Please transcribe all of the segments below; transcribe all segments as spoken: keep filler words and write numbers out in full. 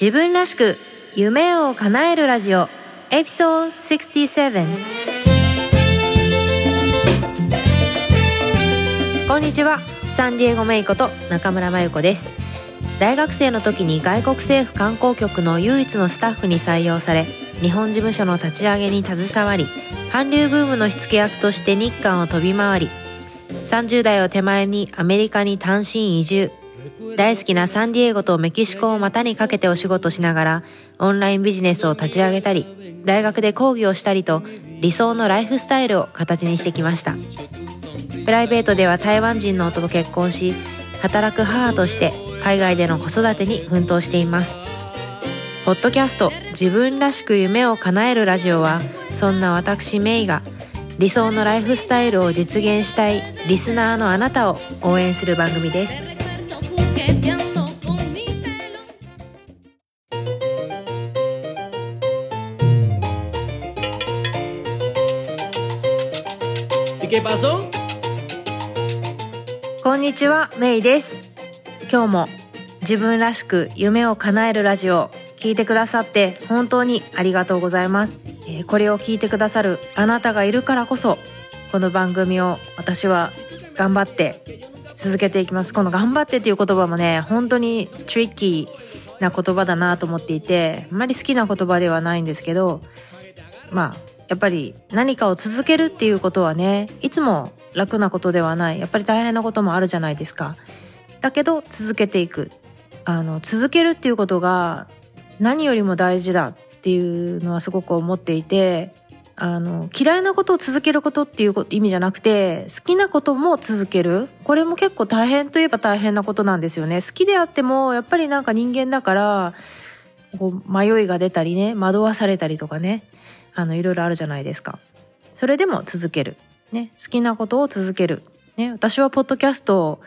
自分らしく夢を叶えるラジオエピソードろくじゅうなな。こんにちは、サンディエゴメイコと中村真由子です。大学生の時に外国政府観光局の唯一のスタッフに採用され、日本事務所の立ち上げに携わり、韓流ブームの火付け役として日韓を飛び回り、さんじゅう代を手前にアメリカに単身移住。大好きなサンディエゴとメキシコを股にかけてお仕事しながら、オンラインビジネスを立ち上げたり、大学で講義をしたりと、理想のライフスタイルを形にしてきました。プライベートでは台湾人の夫と結婚し、働く母として海外での子育てに奮闘しています。ポッドキャスト自分らしく夢を叶えるラジオは、そんな私メイが理想のライフスタイルを実現したいリスナーのあなたを応援する番組です。こんにちは、メイです。今日も自分らしく夢を叶えるラジオを聞いてくださって本当にありがとうございます。これを聞いてくださるあなたがいるからこそ、この番組を私は頑張って続けていきます。この頑張ってっていう言葉もね、本当にトリッキーな言葉だなと思っていて、あんまり好きな言葉ではないんですけど、まあやっぱり何かを続けるっていうことはね、いつも楽なことではない。やっぱり大変なこともあるじゃないですか。だけど続けていく、あの続けるっていうことが何よりも大事だっていうのはすごく思っていて、あの嫌いなことを続けることっていう意味じゃなくて、好きなことも続ける、これも結構大変といえば大変なことなんですよね。好きであってもやっぱりなんか人間だから、こう迷いが出たりね、惑わされたりとかね、あのいろいろあるじゃないですか。それでも続ける、ね、好きなことを続ける、ね、私はポッドキャストを、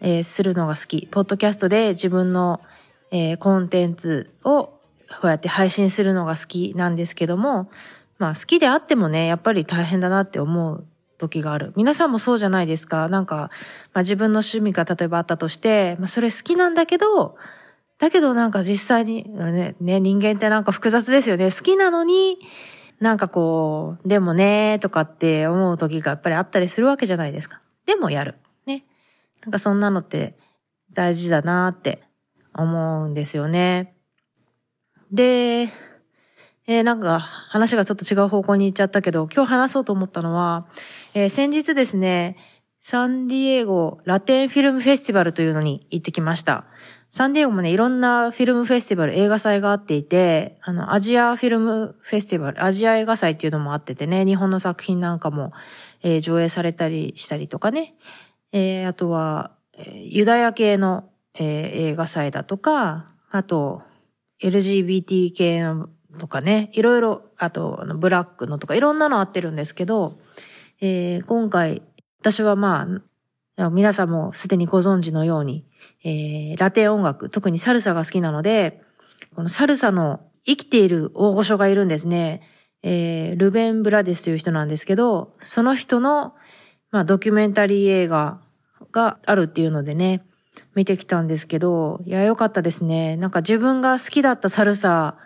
えー、するのが好き。ポッドキャストで自分の、えー、コンテンツをこうやって配信するのが好きなんですけども、まあ好きであってもね、やっぱり大変だなって思う時がある。皆さんもそうじゃないですか。なんか、まあ、自分の趣味が例えばあったとして、まあ、それ好きなんだけどだけどなんか実際にね、ね、人間ってなんか複雑ですよね。好きなのになんかこうでもねとかって思う時がやっぱりあったりするわけじゃないですか。でもやるね。なんかそんなのって大事だなって思うんですよね。で、えー、なんか話がちょっと違う方向に行っちゃったけど、今日話そうと思ったのは、えー、先日ですね、サンディエゴラテンフィルムフェスティバルというのに行ってきました。サンディエゴもね、いろんなフィルムフェスティバル、映画祭があっていて、あの、アジアフィルムフェスティバル、アジア映画祭っていうのもあっててね、日本の作品なんかも、えー、上映されたりしたりとかね、えー、あとは、ユダヤ系の、えー、映画祭だとか、あと、エルジービーティー 系のとかね、いろいろ、あと、あのブラックのとか、いろんなのあってるんですけど、えー、今回、私はまあ、皆さんもすでにご存知のように、えー、ラテン音楽、特にサルサが好きなので、このサルサの生きている大御所がいるんですね。えー、ルベン・ブラデスという人なんですけど、その人の、まあ、ドキュメンタリー映画があるっていうのでね、見てきたんですけど、いや、良かったですね。なんか自分が好きだったサルサ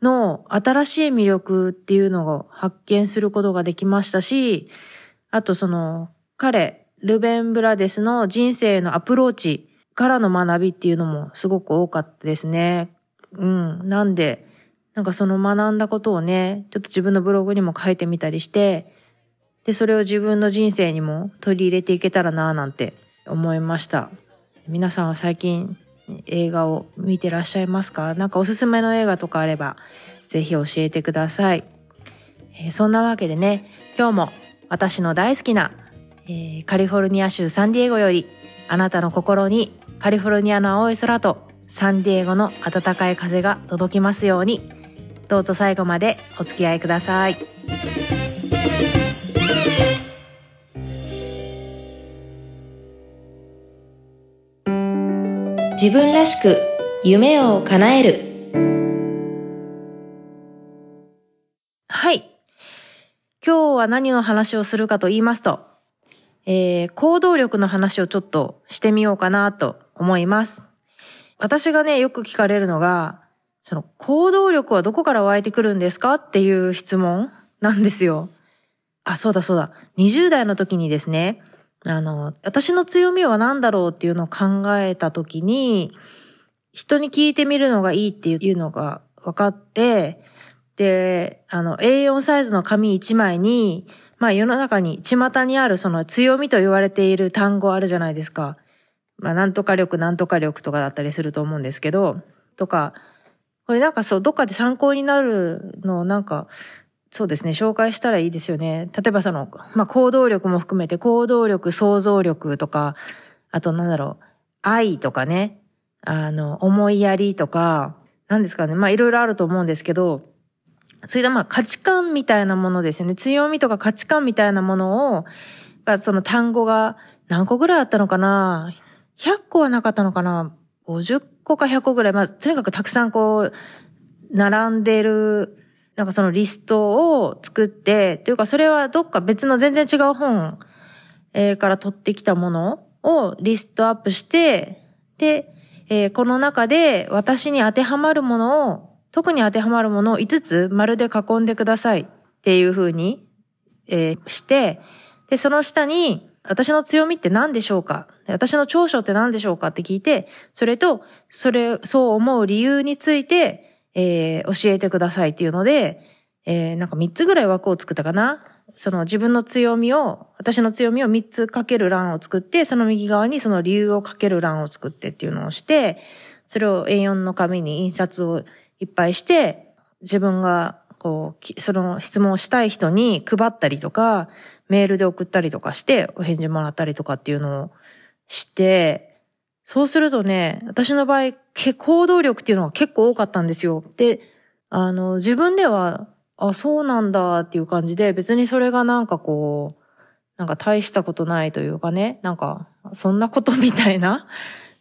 の新しい魅力っていうのを発見することができましたし、あとその彼、ルベン・ブラデスの人生のアプローチからの学びっていうのもすごく多かったですね。うん。なんで、なんかその学んだことをね、ちょっと自分のブログにも書いてみたりして、で、それを自分の人生にも取り入れていけたらなぁなんて思いました。皆さんは最近映画を見てらっしゃいますか？なんかおすすめの映画とかあれば、ぜひ教えてください。えー、そんなわけでね、今日も私の大好きな、えー、カリフォルニア州サンディエゴより、あなたの心にカリフォルニアの青い空とサンディエゴの暖かい風が届きますように。どうぞ最後までお付き合いください。自分らしく夢を叶える。はい。今日は何の話をするかと言いますと、えー、行動力の話をちょっとしてみようかなと思います。私がね、よく聞かれるのが、その行動力はどこから湧いてくるんですかっていう質問なんですよ。あ、そうだそうだ。にじゅう代の時にですね、あの、私の強みは何だろうっていうのを考えた時に、人に聞いてみるのがいいっていうのが分かって、で、あの、エーよん サイズの紙いちまいに、まあ世の中に、巷にあるその強みと言われている単語あるじゃないですか。まあなんとか力、なんとか力とかだったりすると思うんですけど、とか、これなんかそう、どっかで参考になるのをなんか、そうですね、紹介したらいいですよね。例えばその、まあ行動力も含めて、行動力、想像力とか、あとなんだろう、愛とかね、あの、思いやりとか、なんですかね、まあいろいろあると思うんですけど、それでまあ価値観みたいなものですよね。強みとか価値観みたいなものを、がその単語が何個ぐらいあったのかな?ひゃっこはなかったのかな?ごじゅっこかひゃっこぐらい。まあとにかくたくさんこう、並んでる、なんかそのリストを作って、というかそれはどっか別の全然違う本から取ってきたものをリストアップして、で、えー、この中で私に当てはまるものを、特に当てはまるものをいつつ丸で囲んでくださいっていう風に、えー、して、で、その下に私の強みって何でしょうか?私の長所って何でしょうかって聞いて、それと、それ、そう思う理由について、えー、教えてくださいっていうので、えー、なんかみっつぐらい枠を作ったかな。その自分の強みを、私の強みをみっつかける欄を作って、その右側にその理由をかける欄を作ってっていうのをして、それを エーよん の紙に印刷をいっぱいして、自分が、こう、その質問をしたい人に配ったりとか、メールで送ったりとかして、お返事もらったりとかっていうのをして、そうするとね、私の場合、行動力っていうのが結構多かったんですよ。で、あの、自分では、あ、そうなんだっていう感じで、別にそれがなんかこう、なんか大したことないというかね、なんか、そんなことみたいな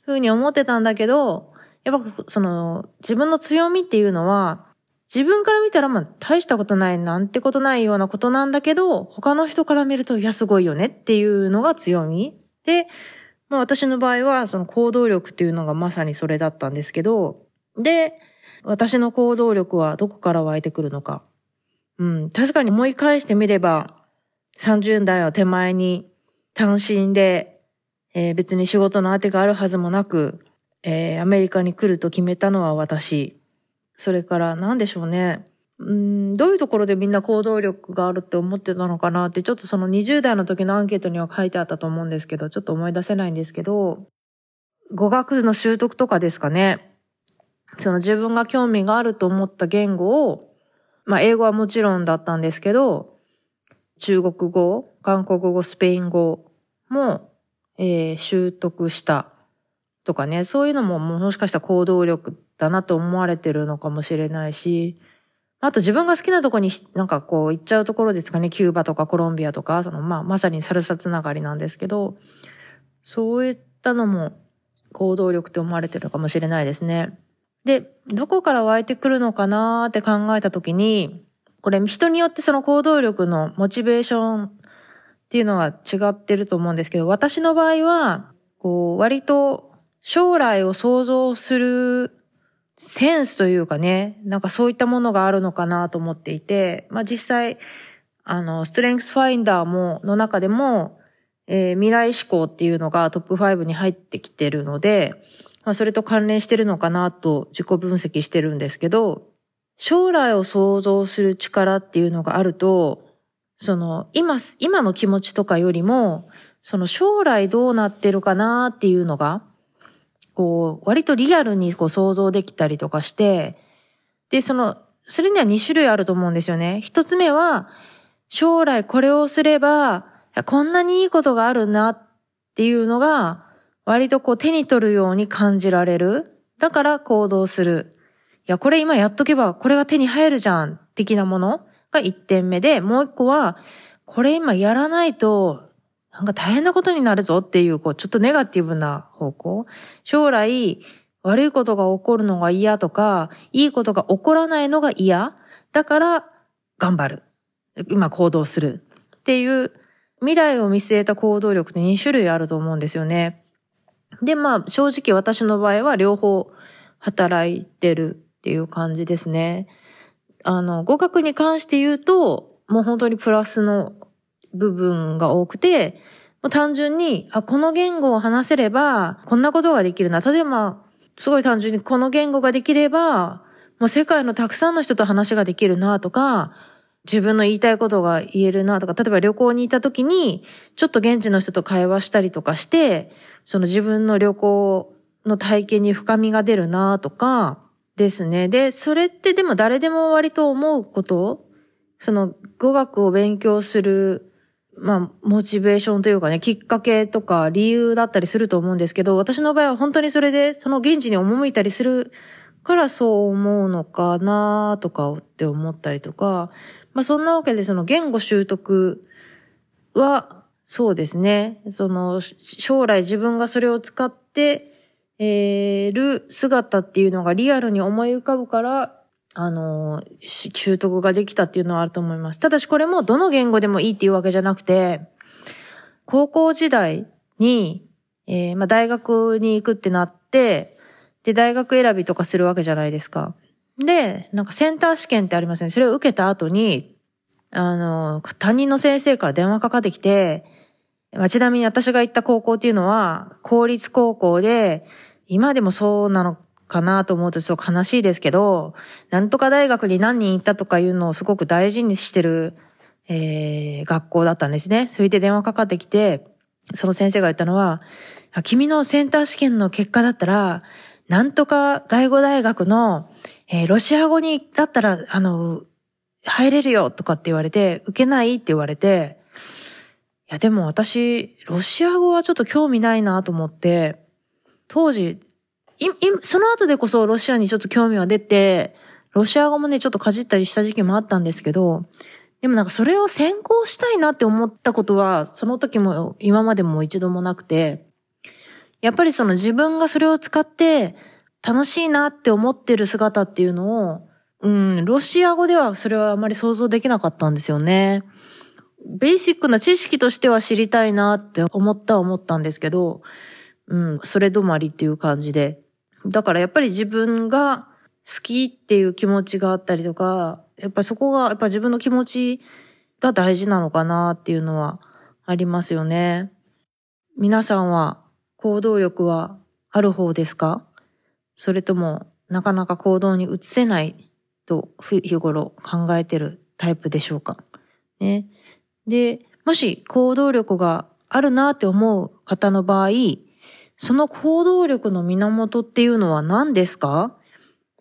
風に思ってたんだけど、やっぱその自分の強みっていうのは自分から見たらまあ大したことないなんてことないようなことなんだけど、他の人から見るといやすごいよねっていうのが強みで、まあ私の場合はその行動力っていうのがまさにそれだったんですけど、で、私の行動力はどこから湧いてくるのか。うん、確かに思い返してみればさんじゅう代を手前に単身で、えー、別に仕事の当てがあるはずもなく、えー、アメリカに来ると決めたのは私。それから何でしょうね。うーん、どういうところでみんな行動力があるって思ってたのかなって、ちょっとそのにじゅう代の時のアンケートには書いてあったと思うんですけど、ちょっと思い出せないんですけど、語学の習得とかですかね。その自分が興味があると思った言語を、まあ英語はもちろんだったんですけど、中国語、韓国語、スペイン語も、えー、習得した。とかね、そういうのももしかしたら行動力だなと思われてるのかもしれないし、あと自分が好きなとこになんかこう行っちゃうところですかね、キューバとかコロンビアとか、そのまあまさにサルサつながりなんですけど、そういったのも行動力って思われてるかもしれないですね。で、どこから湧いてくるのかなーって考えたときに、これ人によってその行動力のモチベーションっていうのは違ってると思うんですけど、私の場合はこう割と将来を想像するセンスというかね、なんかそういったものがあるのかなと思っていて、まあ実際、あの、ストレングスファインダーも、の中でも、えー、未来志向っていうのがトップごに入ってきてるので、まあそれと関連してるのかなと自己分析してるんですけど、将来を想像する力っていうのがあると、その、今、今の気持ちとかよりも、その将来どうなってるかなっていうのが、こう、割とリアルにこう想像できたりとかして、で、その、それにはに種類あると思うんですよね。一つ目は、将来これをすれば、こんなにいいことがあるなっていうのが、割とこう手に取るように感じられる。だから行動する。いや、これ今やっとけば、これが手に入るじゃん、的なものが一点目で、もう一個は、これ今やらないと、なんか大変なことになるぞっていう、こう、ちょっとネガティブな方向。将来、悪いことが起こるのが嫌とか、いいことが起こらないのが嫌。だから、頑張る。今、行動する。っていう、未来を見据えた行動力ってに種類あると思うんですよね。で、まあ、正直私の場合は両方働いてるっていう感じですね。あの、語学に関して言うと、もう本当にプラスの部分が多くて、単純に、あ、この言語を話せれば、こんなことができるな。例えば、すごい単純にこの言語ができれば、もう世界のたくさんの人と話ができるなとか、自分の言いたいことが言えるなとか、例えば旅行に行った時に、ちょっと現地の人と会話したりとかして、その自分の旅行の体験に深みが出るなとかですね。で、それってでも誰でも割と思うこと、その語学を勉強する、まあ、モチベーションというかね、きっかけとか理由だったりすると思うんですけど、私の場合は本当にそれで、その現地に赴いたりするからそう思うのかなとかって思ったりとか、まあそんなわけでその言語習得は、そうですね、その将来自分がそれを使って、えー、る姿っていうのがリアルに思い浮かぶから、あの、習得ができたっていうのはあると思います。ただしこれもどの言語でもいいっていうわけじゃなくて、高校時代に、えー、まあ、大学に行くってなって、で、大学選びとかするわけじゃないですか。で、なんかセンター試験ってありますね。それを受けた後に、あの、担任の先生から電話かかってきて、まあ、ちなみに私が行った高校っていうのは、公立高校で、今でもそうなのかなと思うとちょっと悲しいですけど、なんとか大学に何人行ったとかいうのをすごく大事にしてる、えー、学校だったんですね。それで電話かかってきて、その先生が言ったのは、君のセンター試験の結果だったら、なんとか外語大学の、えー、ロシア語にだったら、あの、入れるよとかって言われて、受けないって言われて、いやでも私、ロシア語はちょっと興味ないなと思って、当時、その後でこそロシアにちょっと興味は出て、ロシア語もね、ちょっとかじったりした時期もあったんですけど、でもなんかそれを専攻したいなって思ったことは、その時も今までも一度もなくて、やっぱりその自分がそれを使って楽しいなって思ってる姿っていうのを、うん、ロシア語ではそれはあまり想像できなかったんですよね。ベーシックな知識としては知りたいなって思ったは思ったんですけど、うん、それ止まりっていう感じで。だからやっぱり自分が好きっていう気持ちがあったりとか、やっぱそこが、やっぱ自分の気持ちが大事なのかなっていうのはありますよね。皆さんは行動力はある方ですか？それともなかなか行動に移せないと日頃考えてるタイプでしょうか？ね。で、もし行動力があるなって思う方の場合、その行動力の源っていうのは何ですか？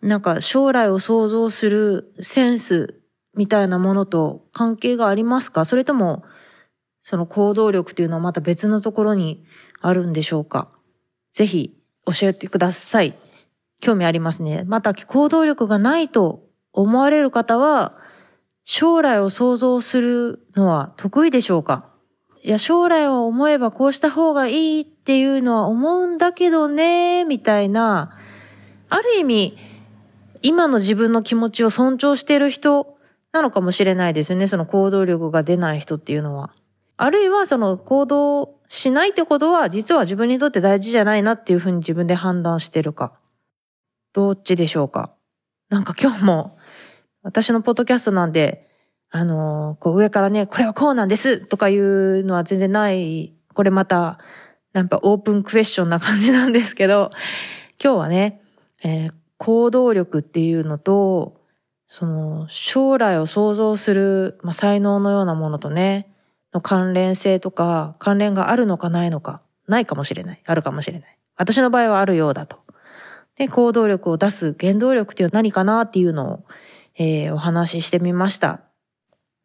なんか将来を想像するセンスみたいなものと関係がありますか？それともその行動力というのはまた別のところにあるんでしょうか？ぜひ教えてください。興味ありますね。また行動力がないと思われる方は将来を想像するのは得意でしょうか？いや、将来を思えばこうした方がいいっていうのは思うんだけどね、みたいな、ある意味、今の自分の気持ちを尊重している人なのかもしれないですよね、その行動力が出ない人っていうのは。あるいはその行動しないってことは、実は自分にとって大事じゃないなっていうふうに自分で判断してるか。どっちでしょうか。なんか今日も、私のポッドキャストなんで、あの、こう上からね、これはこうなんですとかいうのは全然ない。これまた、なんかオープンクエスチョンな感じなんですけど、今日はね、えー、行動力っていうのと、その、将来を想像する、まあ、才能のようなものとね、の関連性とか、関連があるのかないのか、ないかもしれない。あるかもしれない。私の場合はあるようだと。で、行動力を出す原動力っていうのは何かなっていうのを、えー、お話ししてみました。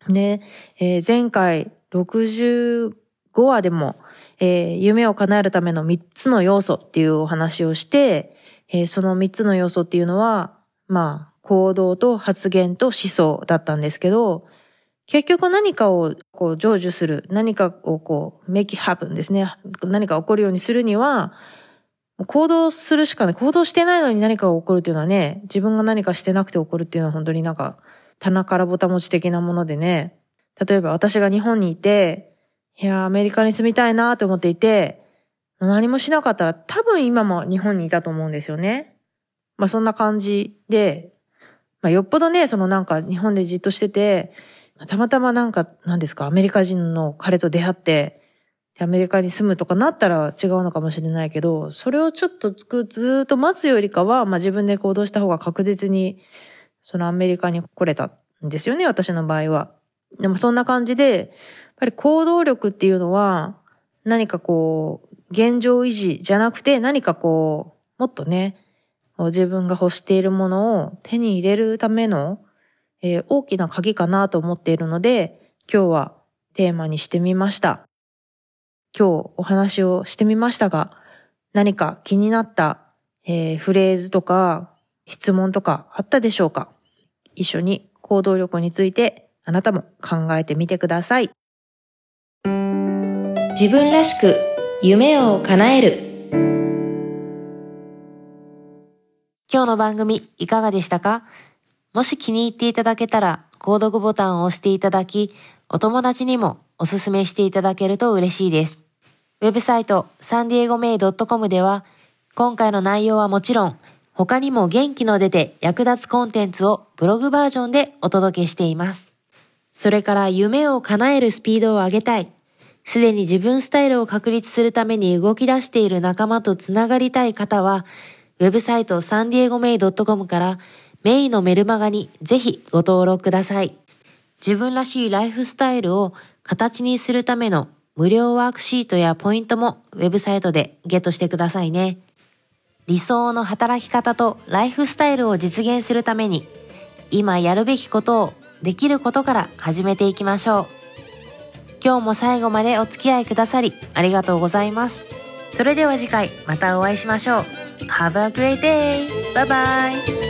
ね、えー、前回ろくじゅうごわでも、えー、夢を叶えるためのみっつの要素っていうお話をして、えー、そのみっつの要素っていうのは、まあ、行動と発言と思想だったんですけど、結局何かをこう成就する、何かをこう、make happen ですね。何か起こるようにするには、行動するしかない。行動してないのに何かが起こるっていうのはね、自分が何かしてなくて起こるっていうのは本当になんか、棚からぼた持ち的なものでね、例えば私が日本にいて、いやアメリカに住みたいなと思っていて、何もしなかったら多分今も日本にいたと思うんですよね。まあそんな感じで、まあよっぽどね、そのなんか日本でじっとしてて、たまたまなんか、なんですか、アメリカ人の彼と出会って、アメリカに住むとかなったら違うのかもしれないけど、それをちょっとつく、ずーっと待つよりかは、まあ自分で行動した方が確実に、そのアメリカに来れたんですよね、私の場合は。でもそんな感じで、やっぱり行動力っていうのは、何かこう、現状維持じゃなくて、何かこう、もっとね、自分が欲しているものを手に入れるための、えー、大きな鍵かなと思っているので、今日はテーマにしてみました。今日お話をしてみましたが、何か気になった、えー、フレーズとか質問とかあったでしょうか？一緒に行動力についてあなたも考えてみてください。自分らしく夢を叶える。今日の番組いかがでしたか？もし気に入っていただけたら、購読ボタンを押していただき、お友達にもおすすめしていただけると嬉しいです。ウェブサイト サンディエゴメイドットコム では、今回の内容はもちろん、他にも元気の出て役立つコンテンツをブログバージョンでお届けしています。それから夢を叶えるスピードを上げたい。すでに自分スタイルを確立するために動き出している仲間とつながりたい方は、ウェブサイト サンディエゴメイドットコム から、メイのメルマガにぜひご登録ください。自分らしいライフスタイルを形にするための無料ワークシートやポイントもウェブサイトでゲットしてくださいね。理想の働き方とライフスタイルを実現するために、今やるべきことをできることから始めていきましょう。今日も最後までお付き合いくださりありがとうございます。それでは次回またお会いしましょう。Have a great day! Bye bye!